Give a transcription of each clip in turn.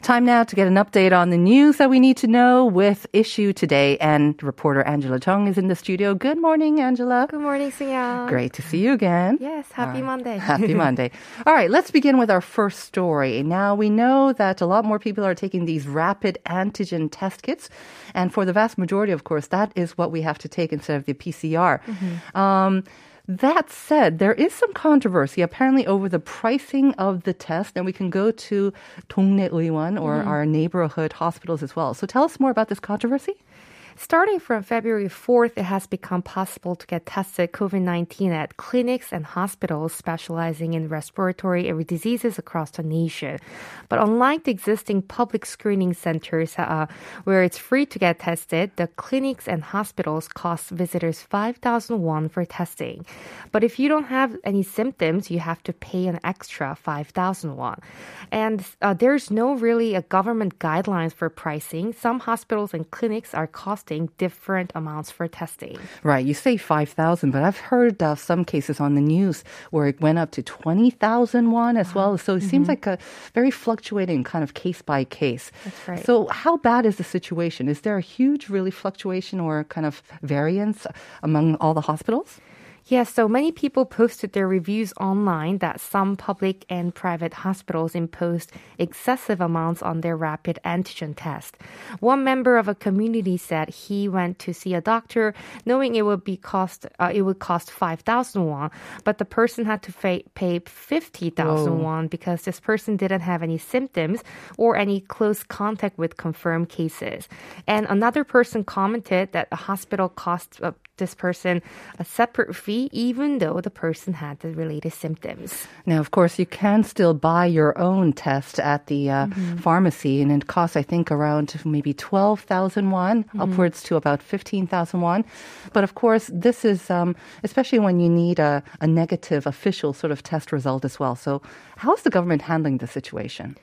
Time now to get an update on the news that we need to know with Issue Today. And reporter Angela Chung is in the studio. Good morning, Angela. Good morning, Sue. Great to see you again. Yes, happy Monday. Happy Monday. All right, let's begin with our first story. Now, we know that a lot more people are taking these rapid antigen test kits. And for the vast majority, of course, that is what we have to take instead of the PCR. Mm-hmm. That said, there is some controversy apparently over the pricing of the test, and we can go to 동네 의원 or our neighborhood hospitals as well. So tell us more about this controversy. Starting from February 4th, it has become possible to get tested COVID-19 at clinics and hospitals specializing in respiratory diseases across the nation. But unlike the existing public screening centers where it's free to get tested, the clinics and hospitals cost visitors 5,000 won for testing. But if you don't have any symptoms, you have to pay an extra 5,000 won. And there's no really a government guidelines for pricing. Some hospitals and clinics are costing different amounts for testing. Right. You say 5,000, but I've heard of some cases on the news where it went up to 20,000 won as well. So it seems like a very fluctuating kind of case by case. That's right. So how bad is the situation? Is there a huge really fluctuation or kind of variance among all the hospitals? Yes, so many people posted their reviews online that some public and private hospitals imposed excessive amounts on their rapid antigen test. One member of a community said he went to see a doctor knowing it would cost 5,000 won, but the person had to pay 50,000 won because this person didn't have any symptoms or any close contact with confirmed cases. And another person commented that the hospital cost this person a separate fee even though the person had the related symptoms. Now, of course, you can still buy your own test at the pharmacy, and it costs, I think, around maybe 12,000 won, upwards to about 15,000 won. But of course, this is, especially when you need a negative official sort of test result as well. So how is the government handling the situation?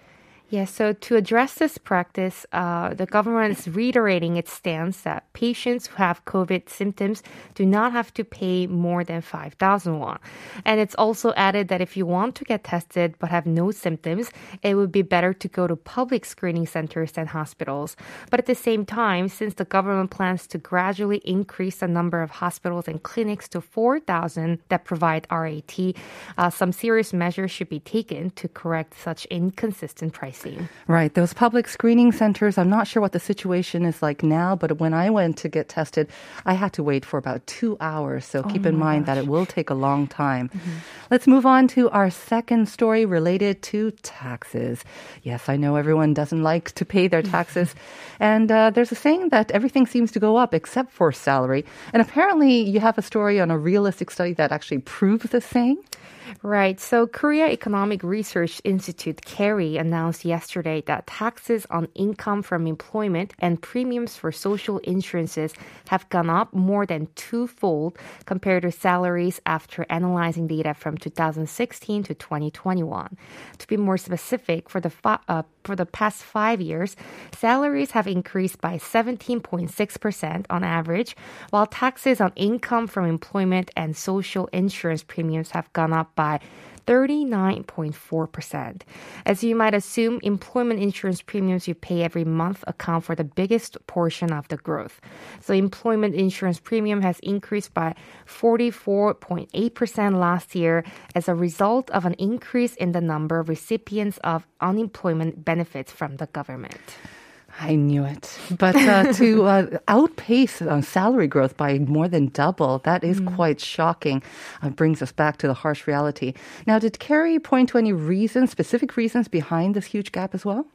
Yes, so to address this practice, the government is reiterating its stance that patients who have COVID symptoms do not have to pay more than 5,000 won. And it's also added that if you want to get tested but have no symptoms, it would be better to go to public screening centers than hospitals. But at the same time, since the government plans to gradually increase the number of hospitals and clinics to 4,000 that provide RAT, some serious measures should be taken to correct such inconsistent pricing. Right. Those public screening centers, I'm not sure what the situation is like now, but when I went to get tested, I had to wait for about 2 hours. So keep in mind that it will take a long time. Let's move on to our second story related to taxes. Yes, I know everyone doesn't like to pay their taxes. And there's a saying that everything seems to go up except for salary. And apparently you have a story on a realistic study that actually proves this saying. Right. So Korea Economic Research Institute, KERI, announced yesterday that taxes on income from employment and premiums for social insurances have gone up more than twofold compared to salaries after analyzing data from 2016 to 2021. To be more specific, for the past 5 years, salaries have increased by 17.6% on average, while taxes on income from employment and social insurance premiums have gone up by 39.4%. As you might assume, employment insurance premiums you pay every month account for the biggest portion of the growth. So employment insurance premium has increased by 44.8% last year as a result of an increase in the number of recipients of unemployment benefits from the government. I knew it. But to outpace salary growth by more than double, that is quite shocking. It brings us back to the harsh reality. Now, did Kerry point to any specific reasons behind this huge gap as well?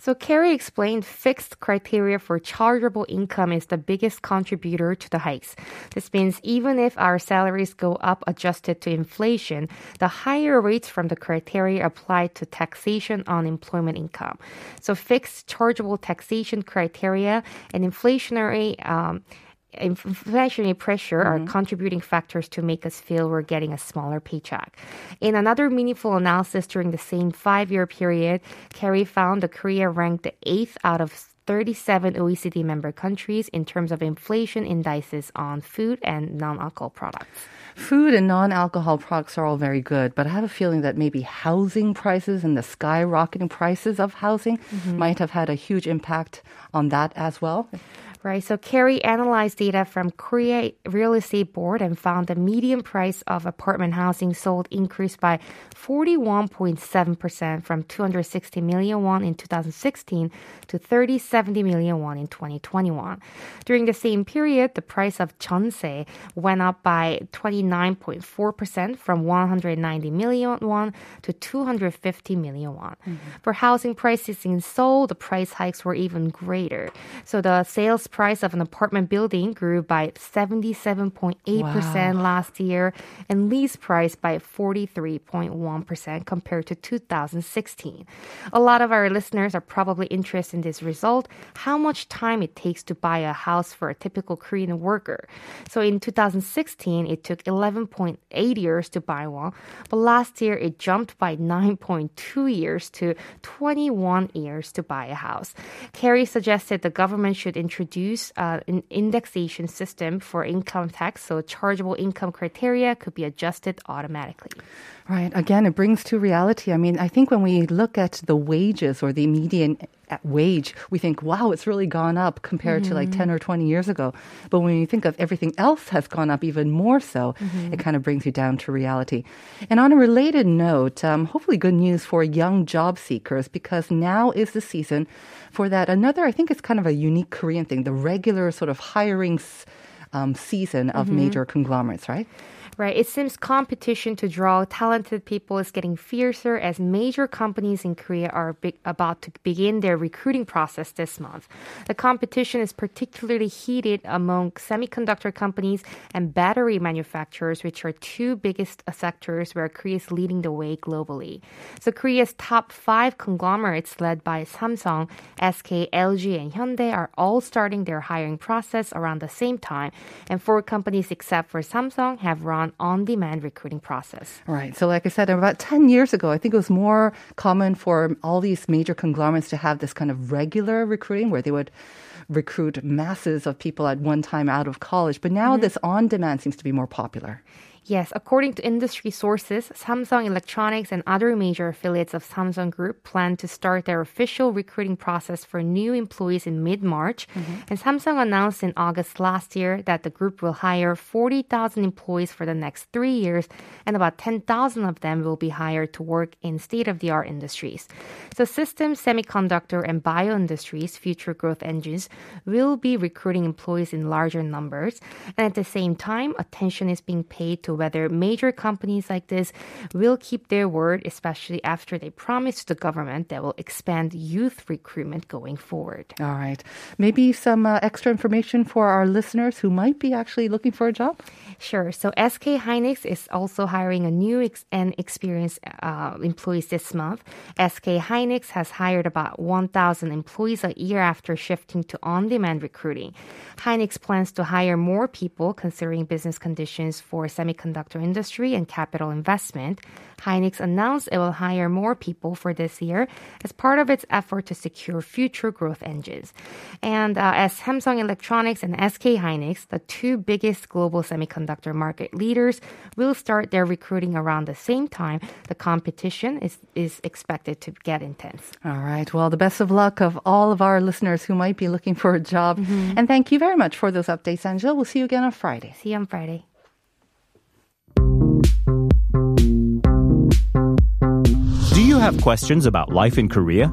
So KERI explained fixed criteria for chargeable income is the biggest contributor to the hikes. This means even if our salaries go up adjusted to inflation, the higher rates from the criteria apply to taxation on employment income. So fixed chargeable taxation criteria and inflationary pressure are contributing factors to make us feel we're getting a smaller paycheck. In another meaningful analysis during the same 5-year period, KERI found that Korea ranked the 8th out of 37 OECD member countries in terms of inflation indices on food and non-alcohol products. Food and non-alcohol products are all very good, but I have a feeling that maybe housing prices and the skyrocketing prices of housing might have had a huge impact on that as well. Right, so KERI analyzed data from Korea Real Estate Board and found the median price of apartment housing sold increased by 41.7% from 260 million won in 2016 to 370 million won in 2021. During the same period, the price of jeonse went up by 29.4% from 190 million won to 250 million won. For housing prices in Seoul, the price hikes were even greater. So the sales price of an apartment building grew by 77.8% last year and lease price by 43.1% compared to 2016. A lot of our listeners are probably interested in this result, how much time it takes to buy a house for a typical Korean worker. So in 2016, it took 11.8 years to buy one, but last year it jumped by 9.2 years to 21 years to buy a house. KERI suggested the government should introduce an indexation system for income tax, so chargeable income criteria could be adjusted automatically. Right. Again, it brings to reality. I mean, I think when we look at the wages or the median wage, we think, wow, it's really gone up compared to like 10 or 20 years ago. But when you think of everything else has gone up even more so, it kind of brings you down to reality. And on a related note, hopefully good news for young job seekers, because now is the season for that. Another, I think it's kind of a unique Korean thing, the regular sort of hiring season of major conglomerates, right? Right. It seems competition to draw talented people is getting fiercer as major companies in Korea are about to begin their recruiting process this month. The competition is particularly heated among semiconductor companies and battery manufacturers, which are two biggest sectors where Korea is leading the way globally. So Korea's top 5 conglomerates led by Samsung, SK, LG, and Hyundai are all starting their hiring process around the same time, and 4 companies except for Samsung have run on-demand recruiting process. Right. So like I said, about 10 years ago, I think it was more common for all these major conglomerates to have this kind of regular recruiting where they would recruit masses of people at one time out of college. But now this on-demand seems to be more popular. Yes, according to industry sources, Samsung Electronics and other major affiliates of Samsung Group plan to start their official recruiting process for new employees in mid-March. And Samsung announced in August last year that the group will hire 40,000 employees for the next 3 years, and about 10,000 of them will be hired to work in state-of-the-art industries. So systems, semiconductor, and bio industries, future growth engines, will be recruiting employees in larger numbers. And at the same time, attention is being paid to whether major companies like this will keep their word, especially after they promised the government that will expand youth recruitment going forward. All right. Maybe some extra information for our listeners who might be actually looking for a job? Sure. So SK Hynix is also hiring a new and experienced employees this month. SK Hynix has hired about 1,000 employees a year after shifting to on-demand recruiting. Hynix plans to hire more people considering business conditions for semiconductor industry and capital investment. Hynix announced it will hire more people for this year as part of its effort to secure future growth engines. And as Samsung Electronics and SK Hynix, the two biggest global semiconductor market leaders, will start their recruiting around the same time, the competition is expected to get intense. All right. Well, the best of luck of all of our listeners who might be looking for a job. And thank you very much for those updates, Angela. We'll see you again on Friday. See you on Friday. Do you have questions about life in Korea?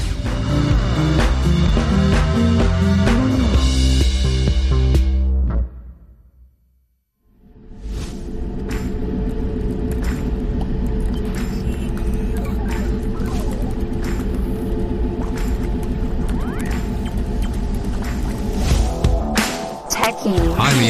Highly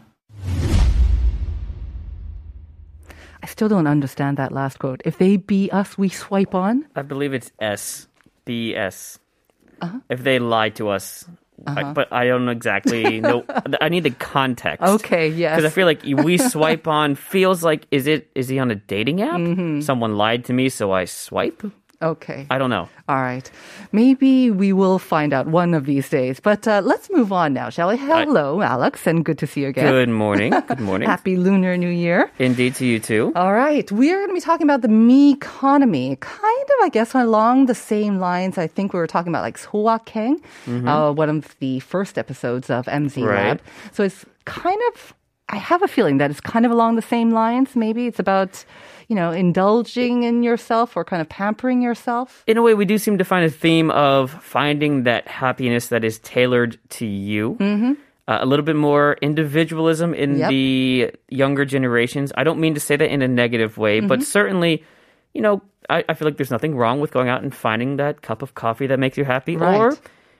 I still don't understand that last quote. If they BS, we swipe on? I believe it's S. BS. Uh-huh. If they lie to us, uh-huh. But I don't exactly know. I need the context. Okay, yes. Because I feel like we swipe on feels like, is he on a dating app? Mm-hmm. Someone lied to me, so I swipe? Okay. I don't know. All right. Maybe we will find out one of these days. But let's move on now, shall we? Hello, Alex, and good to see you again. Good morning. Good morning. Happy Lunar New Year. Indeed to you too. All right. We're going to be talking about the me-economy. Kind of, I guess, along the same lines. I think we were talking about like Sohwakhaeng, one of the first episodes of MZ Lab. So it's kind of, I have a feeling that it's kind of along the same lines. Maybe it's about, you know, indulging in yourself or kind of pampering yourself. In a way, we do seem to find a theme of finding that happiness that is tailored to you. Mm-hmm. A little bit more individualism in the younger generations. I don't mean to say that in a negative way, but certainly, you know, I feel like there's nothing wrong with going out and finding that cup of coffee that makes you happy. Right. Or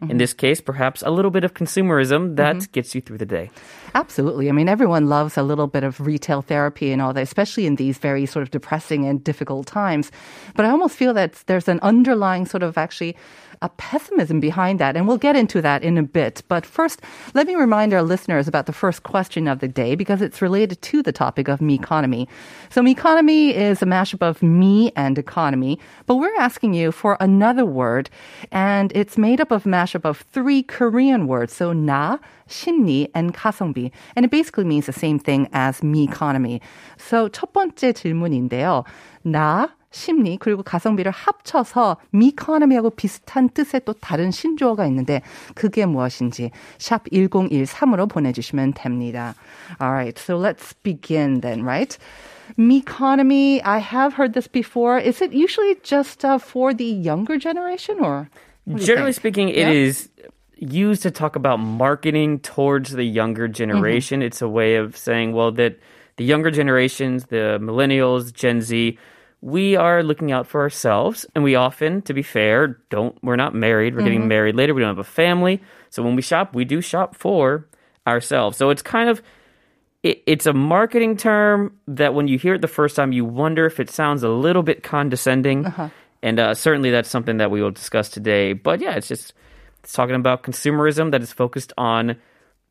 in this case, perhaps a little bit of consumerism that gets you through the day. Absolutely. I mean, everyone loves a little bit of retail therapy and all that, especially in these very sort of depressing and difficult times. But I almost feel that there's an underlying sort of actually a pessimism behind that, and we'll get into that in a bit. But first, let me remind our listeners about the first question of the day, because it's related to the topic of me-economy. So me-economy is a mashup of me and economy, but we're asking you for another word, and it's made up of mashup of three Korean words, so na, 심리, and 가성비. And it basically means the same thing as me-economy. So 첫 번째 질문인데요. 나, 심리, 그리고 가성비를 합쳐서 미코노미하고 비슷한 뜻의 또 다른 신조어가 있는데 그게 무엇인지 샵 1013으로 보내주시면 됩니다. Alright, so let's begin then, right? Meconomy, I have heard this before. Is it usually just for the younger generation or? Generally speaking, it is used to talk about marketing towards the younger generation. Mm-hmm. It's a way of saying, well, that the younger generations, the millennials, Gen Z, we are looking out for ourselves, and we often, to be fair, we're not married. We're getting married later. We don't have a family. So when we shop, we do shop for ourselves. So it's kind of, it's a marketing term that when you hear it the first time, you wonder if it sounds a little bit condescending. And certainly that's something that we will discuss today. But yeah, it's talking about consumerism that is focused on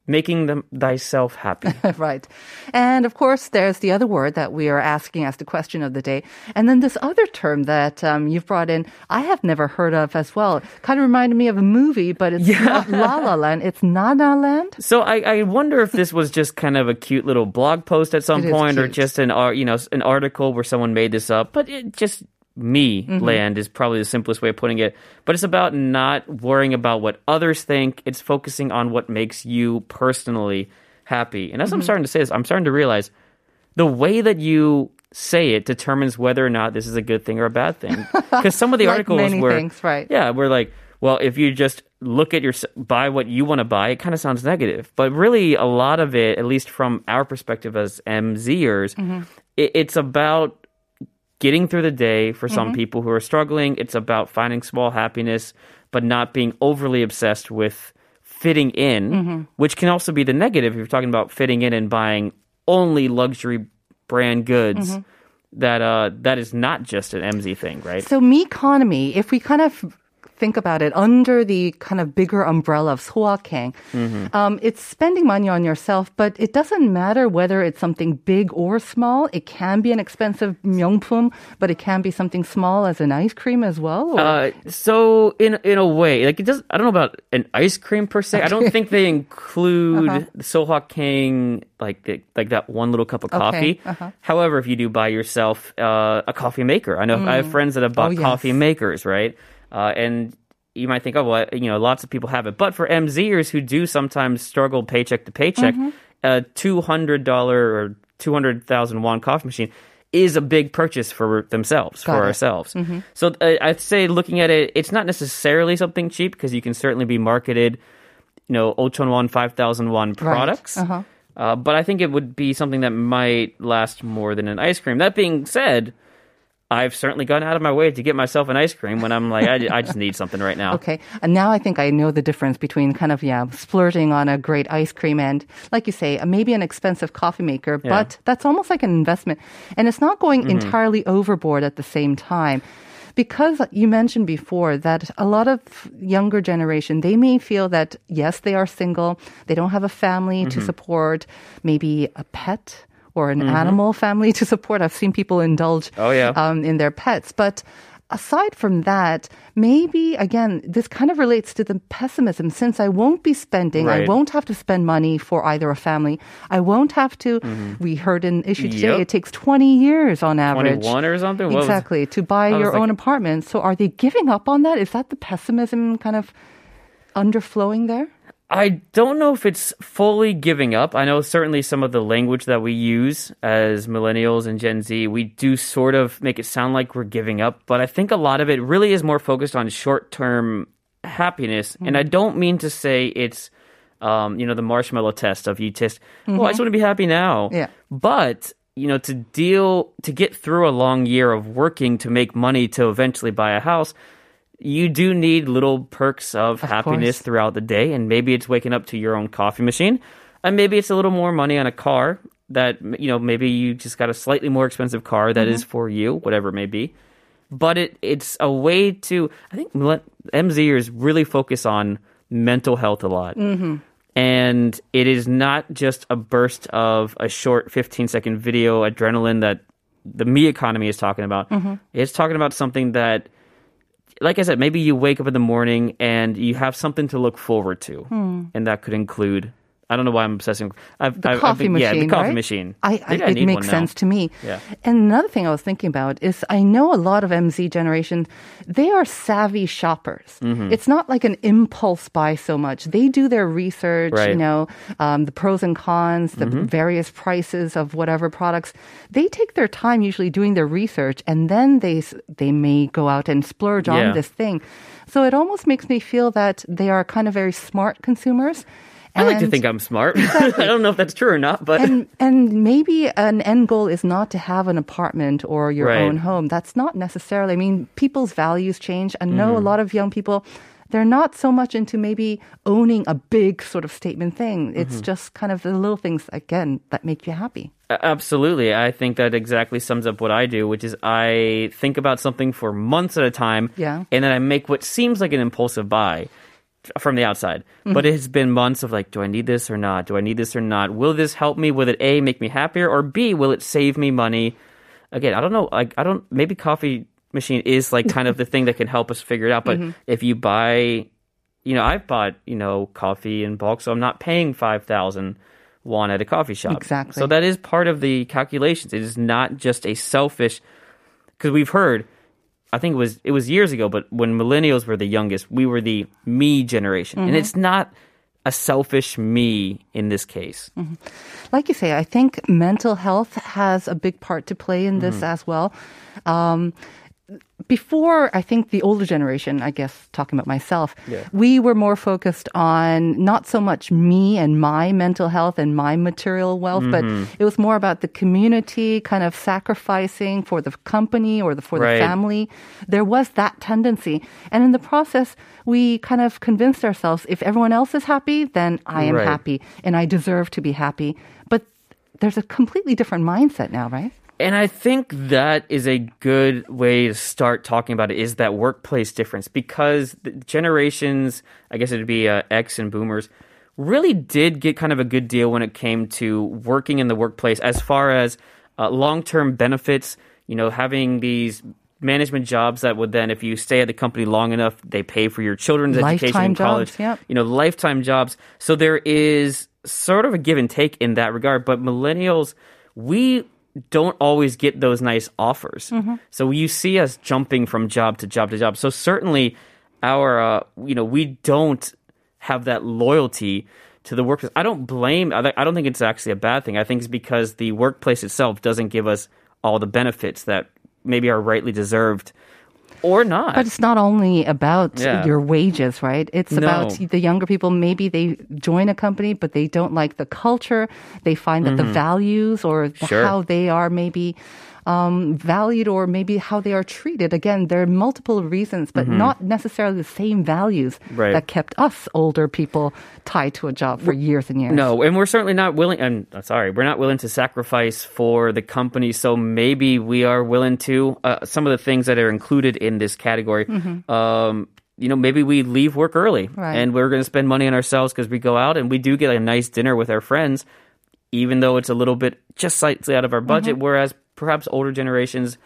making thyself happy. Right. And of course, there's the other word that we are asking as the question of the day. And then this other term that you've brought in, I have never heard of as well. Kind of reminded me of a movie, but it's not La La Land, it's Nana Land. So I wonder if this was just kind of a cute little blog post at some point or just an article where someone made this up. But it just me-land is probably the simplest way of putting it. But it's about not worrying about what others think. It's focusing on what makes you personally happy. And as I'm starting to say this, I'm starting to realize the way that you say it determines whether or not this is a good thing or a bad thing. Because some of the articles were, we're like, well, if you just look at buy what you want to buy, it kind of sounds negative. But really, a lot of it, at least from our perspective as MZers, it's about getting through the day for some people who are struggling. It's about finding small happiness, but not being overly obsessed with fitting in, which can also be the negative if you're talking about fitting in and buying only luxury brand goods. That is not just an MZ thing, right? So, me-economy, if we kind of think about it under the kind of bigger umbrella of Sohwakhaeng, it's spending money on yourself, but it doesn't matter whether it's something big or small. It can be an expensive 명품, but it can be something small as an ice cream as well. So in a way, like it does. I don't know about an ice cream per se. I don't think they include Sohwakhaeng like that one little cup of coffee. However, if you do buy yourself a coffee maker, I know I have friends that have bought coffee makers, right? And you might think, oh, well, you know, lots of people have it. But for MZers who do sometimes struggle paycheck to paycheck, a $200 or 200,000 won coffee machine is a big purchase for themselves, ourselves. So I'd say looking at it, it's not necessarily something cheap because you can certainly be marketed, you know, 5,000 won, 5,000 won products. But I think it would be something that might last more than an ice cream. That being said, I've certainly gone out of my way to get myself an ice cream when I'm like, I just need something right now. Okay. And now I think I know the difference between kind of, splurging on a great ice cream and, like you say, maybe an expensive coffee maker, but that's almost like an investment. And it's not going entirely overboard at the same time. Because you mentioned before that a lot of younger generation, they may feel that, yes, they are single, they don't have a family to support, maybe a pet or an animal family to support. I've seen people indulge in their pets. But aside from that, maybe, again, this kind of relates to the pessimism. Since I won't be spending, I won't have to spend money for either a family. I won't have to, we heard an issue today, it takes 20 years on average. 21 or something? Exactly, to buy your own apartment. So are they giving up on that? Is that the pessimism kind of underflowing there? I don't know if it's fully giving up. I know certainly some of the language that we use as millennials and Gen Z, we do sort of make it sound like we're giving up. But I think a lot of it really is more focused on short-term happiness. And I don't mean to say it's, the marshmallow test of you test, I just want to be happy now. Yeah. But, to get through a long year of working to make money to eventually buy a house, you do need little perks of happiness throughout the day. And maybe it's waking up to your own coffee machine. And maybe it's a little more money on a car that, maybe you just got a slightly more expensive car that is for you, whatever it may be. But it's a way to, I think MZers really focus on mental health a lot. And it is not just a burst of a short 15-second video adrenaline that the me economy is talking about. It's talking about something that, like I said, maybe you wake up in the morning and you have something to look forward to. And that could include, I don't know why I'm obsessing. The coffee machine, yeah, the coffee machine. It makes sense to me. Yeah. And another thing I was thinking about is I know a lot of MZ generation, they are savvy shoppers. It's not like an impulse buy so much. They do their research, the pros and cons, the various prices of whatever products. They take their time usually doing their research, and then they may go out and splurge on this thing. So it almost makes me feel that they are kind of very smart consumers. I like to think I'm smart. Exactly. I don't know if that's true or not. But and maybe an end goal is not to have an apartment or your own home. That's not necessarily. I mean, people's values change. I know a lot of young people, they're not so much into maybe owning a big sort of statement thing. It's just kind of the little things, again, that make you happy. Absolutely. I think that exactly sums up what I do, which is I think about something for months at a time, and then I make what seems like an impulsive buy from the outside. But it's been months of like, do I need this or not? Do I need this or not? Will this help me? Will it A, make me happier? Or B, will it save me money? Again, I don't know. Maybe coffee machine is like kind of the thing that can help us figure it out. But if you buy, I've bought, coffee in bulk, so I'm not paying 5,000 won at a coffee shop. Exactly. So that is part of the calculations. It is not just a selfish, because we've heard, I think it was years ago, but when millennials were the youngest, we were the me generation. And it's not a selfish me in this case. Like you say, I think mental health has a big part to play in this as well. Before, I think the older generation, I guess, talking about myself, we were more focused on not so much me and my mental health and my material wealth, but it was more about the community kind of sacrificing for the company or for the family. There was that tendency. And in the process, we kind of convinced ourselves, if everyone else is happy, then I am happy and I deserve to be happy. But there's a completely different mindset now, right? And I think that is a good way to start talking about it, is that workplace difference, because the generations, I guess it would be X and boomers, really did get kind of a good deal when it came to working in the workplace as far as long-term benefits, you know, having these management jobs that would then, if you stay at the company long enough, they pay for your children's education in college, you know, lifetime jobs. So there is sort of a give and take in that regard. But millennials, we don't always get those nice offers. Mm-hmm. So you see us jumping from job to job to job. So certainly our, you know, we don't have that loyalty to the workplace. I don't think it's actually a bad thing. I think it's because the workplace itself doesn't give us all the benefits that maybe are rightly deserved or not. But it's not only about your wages, right? It's about the younger people. Maybe they join a company, but they don't like the culture. They find that the values or how they are maybe valued, or maybe how they are treated. Again, there are multiple reasons, but not necessarily the same values that kept us older people tied to a job for years and years. No, and we're certainly not willing, we're not willing to sacrifice for the company. So maybe we are willing to, some of the things that are included in this category, you know, maybe we leave work early and we're going to spend money on ourselves because we go out and we do get a nice dinner with our friends, even though it's a little bit just slightly out of our budget, whereas perhaps older generations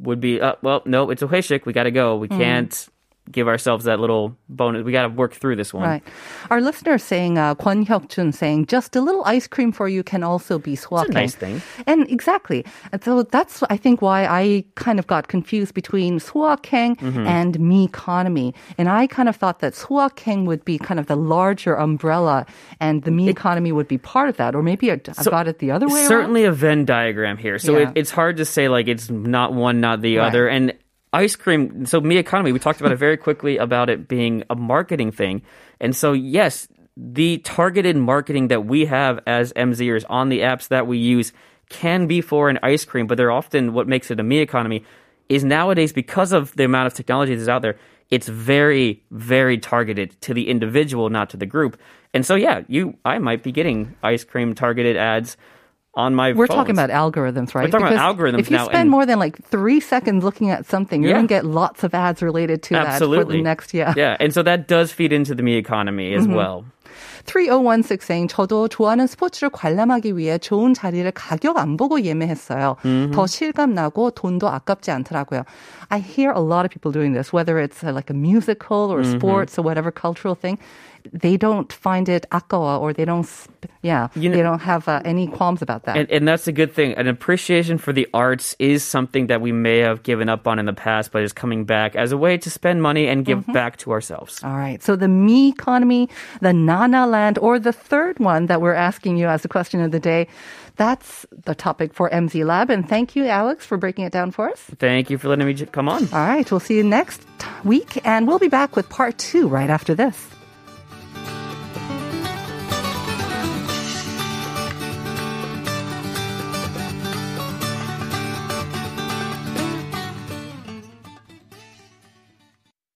would be, well, no, it's a 회식. We got to go. We can't give ourselves that little bonus. We got to work through this one. Right. Our listener saying, Kwon Hyuk-jun saying, just a little ice cream for you can also be Sohwakhaeng. It's a nice thing. And exactly. And so that's, I think, why I kind of got confused between Sohwakhaeng and Mi Economy. And I kind of thought that Sohwakhaeng would be kind of the larger umbrella and the Mi Economy would be part of that. Or maybe I got it the other way around. Certainly a Venn diagram here. So it's hard to say, like, it's not one, not the other. And ice cream, so Mi Economy, we talked about it very quickly about it being a marketing thing. And so, yes, the targeted marketing that we have as MZers on the apps that we use can be for an ice cream, but they're often what makes it a Mi Economy is nowadays, because of the amount of technology that's out there, it's very, very targeted to the individual, not to the group. And so, yeah, I might be getting ice cream targeted ads on my We're phones. Talking about algorithms, right? We're talking about algorithms now. If you spend more than like 3 seconds looking at something, you're going to get lots of ads related to that for the next year. Yeah, and so that does feed into the Mi Economy as well. 3016 saying, 저도 좋아하는 스포츠를 관람하기 위해 좋은 자리를 가격 안 보고 예매했어요. 더 실감 나고 돈도 아깝지 않더라고요. I hear a lot of people doing this, whether it's like a musical or sports or whatever cultural thing. They don't find it 아까워, or they don't, they don't have any qualms about that. And that's a good thing. An appreciation for the arts is something that we may have given up on in the past, but is coming back as a way to spend money and give back to ourselves. All right. So the Mi Economy, the Nana Land, or the third one that we're asking you as the question of the day, that's the topic for MZ Lab. And thank you, Alex, for breaking it down for us. Thank you for letting me come on. All right. We'll see you next week, and we'll be back with part 2 right after this.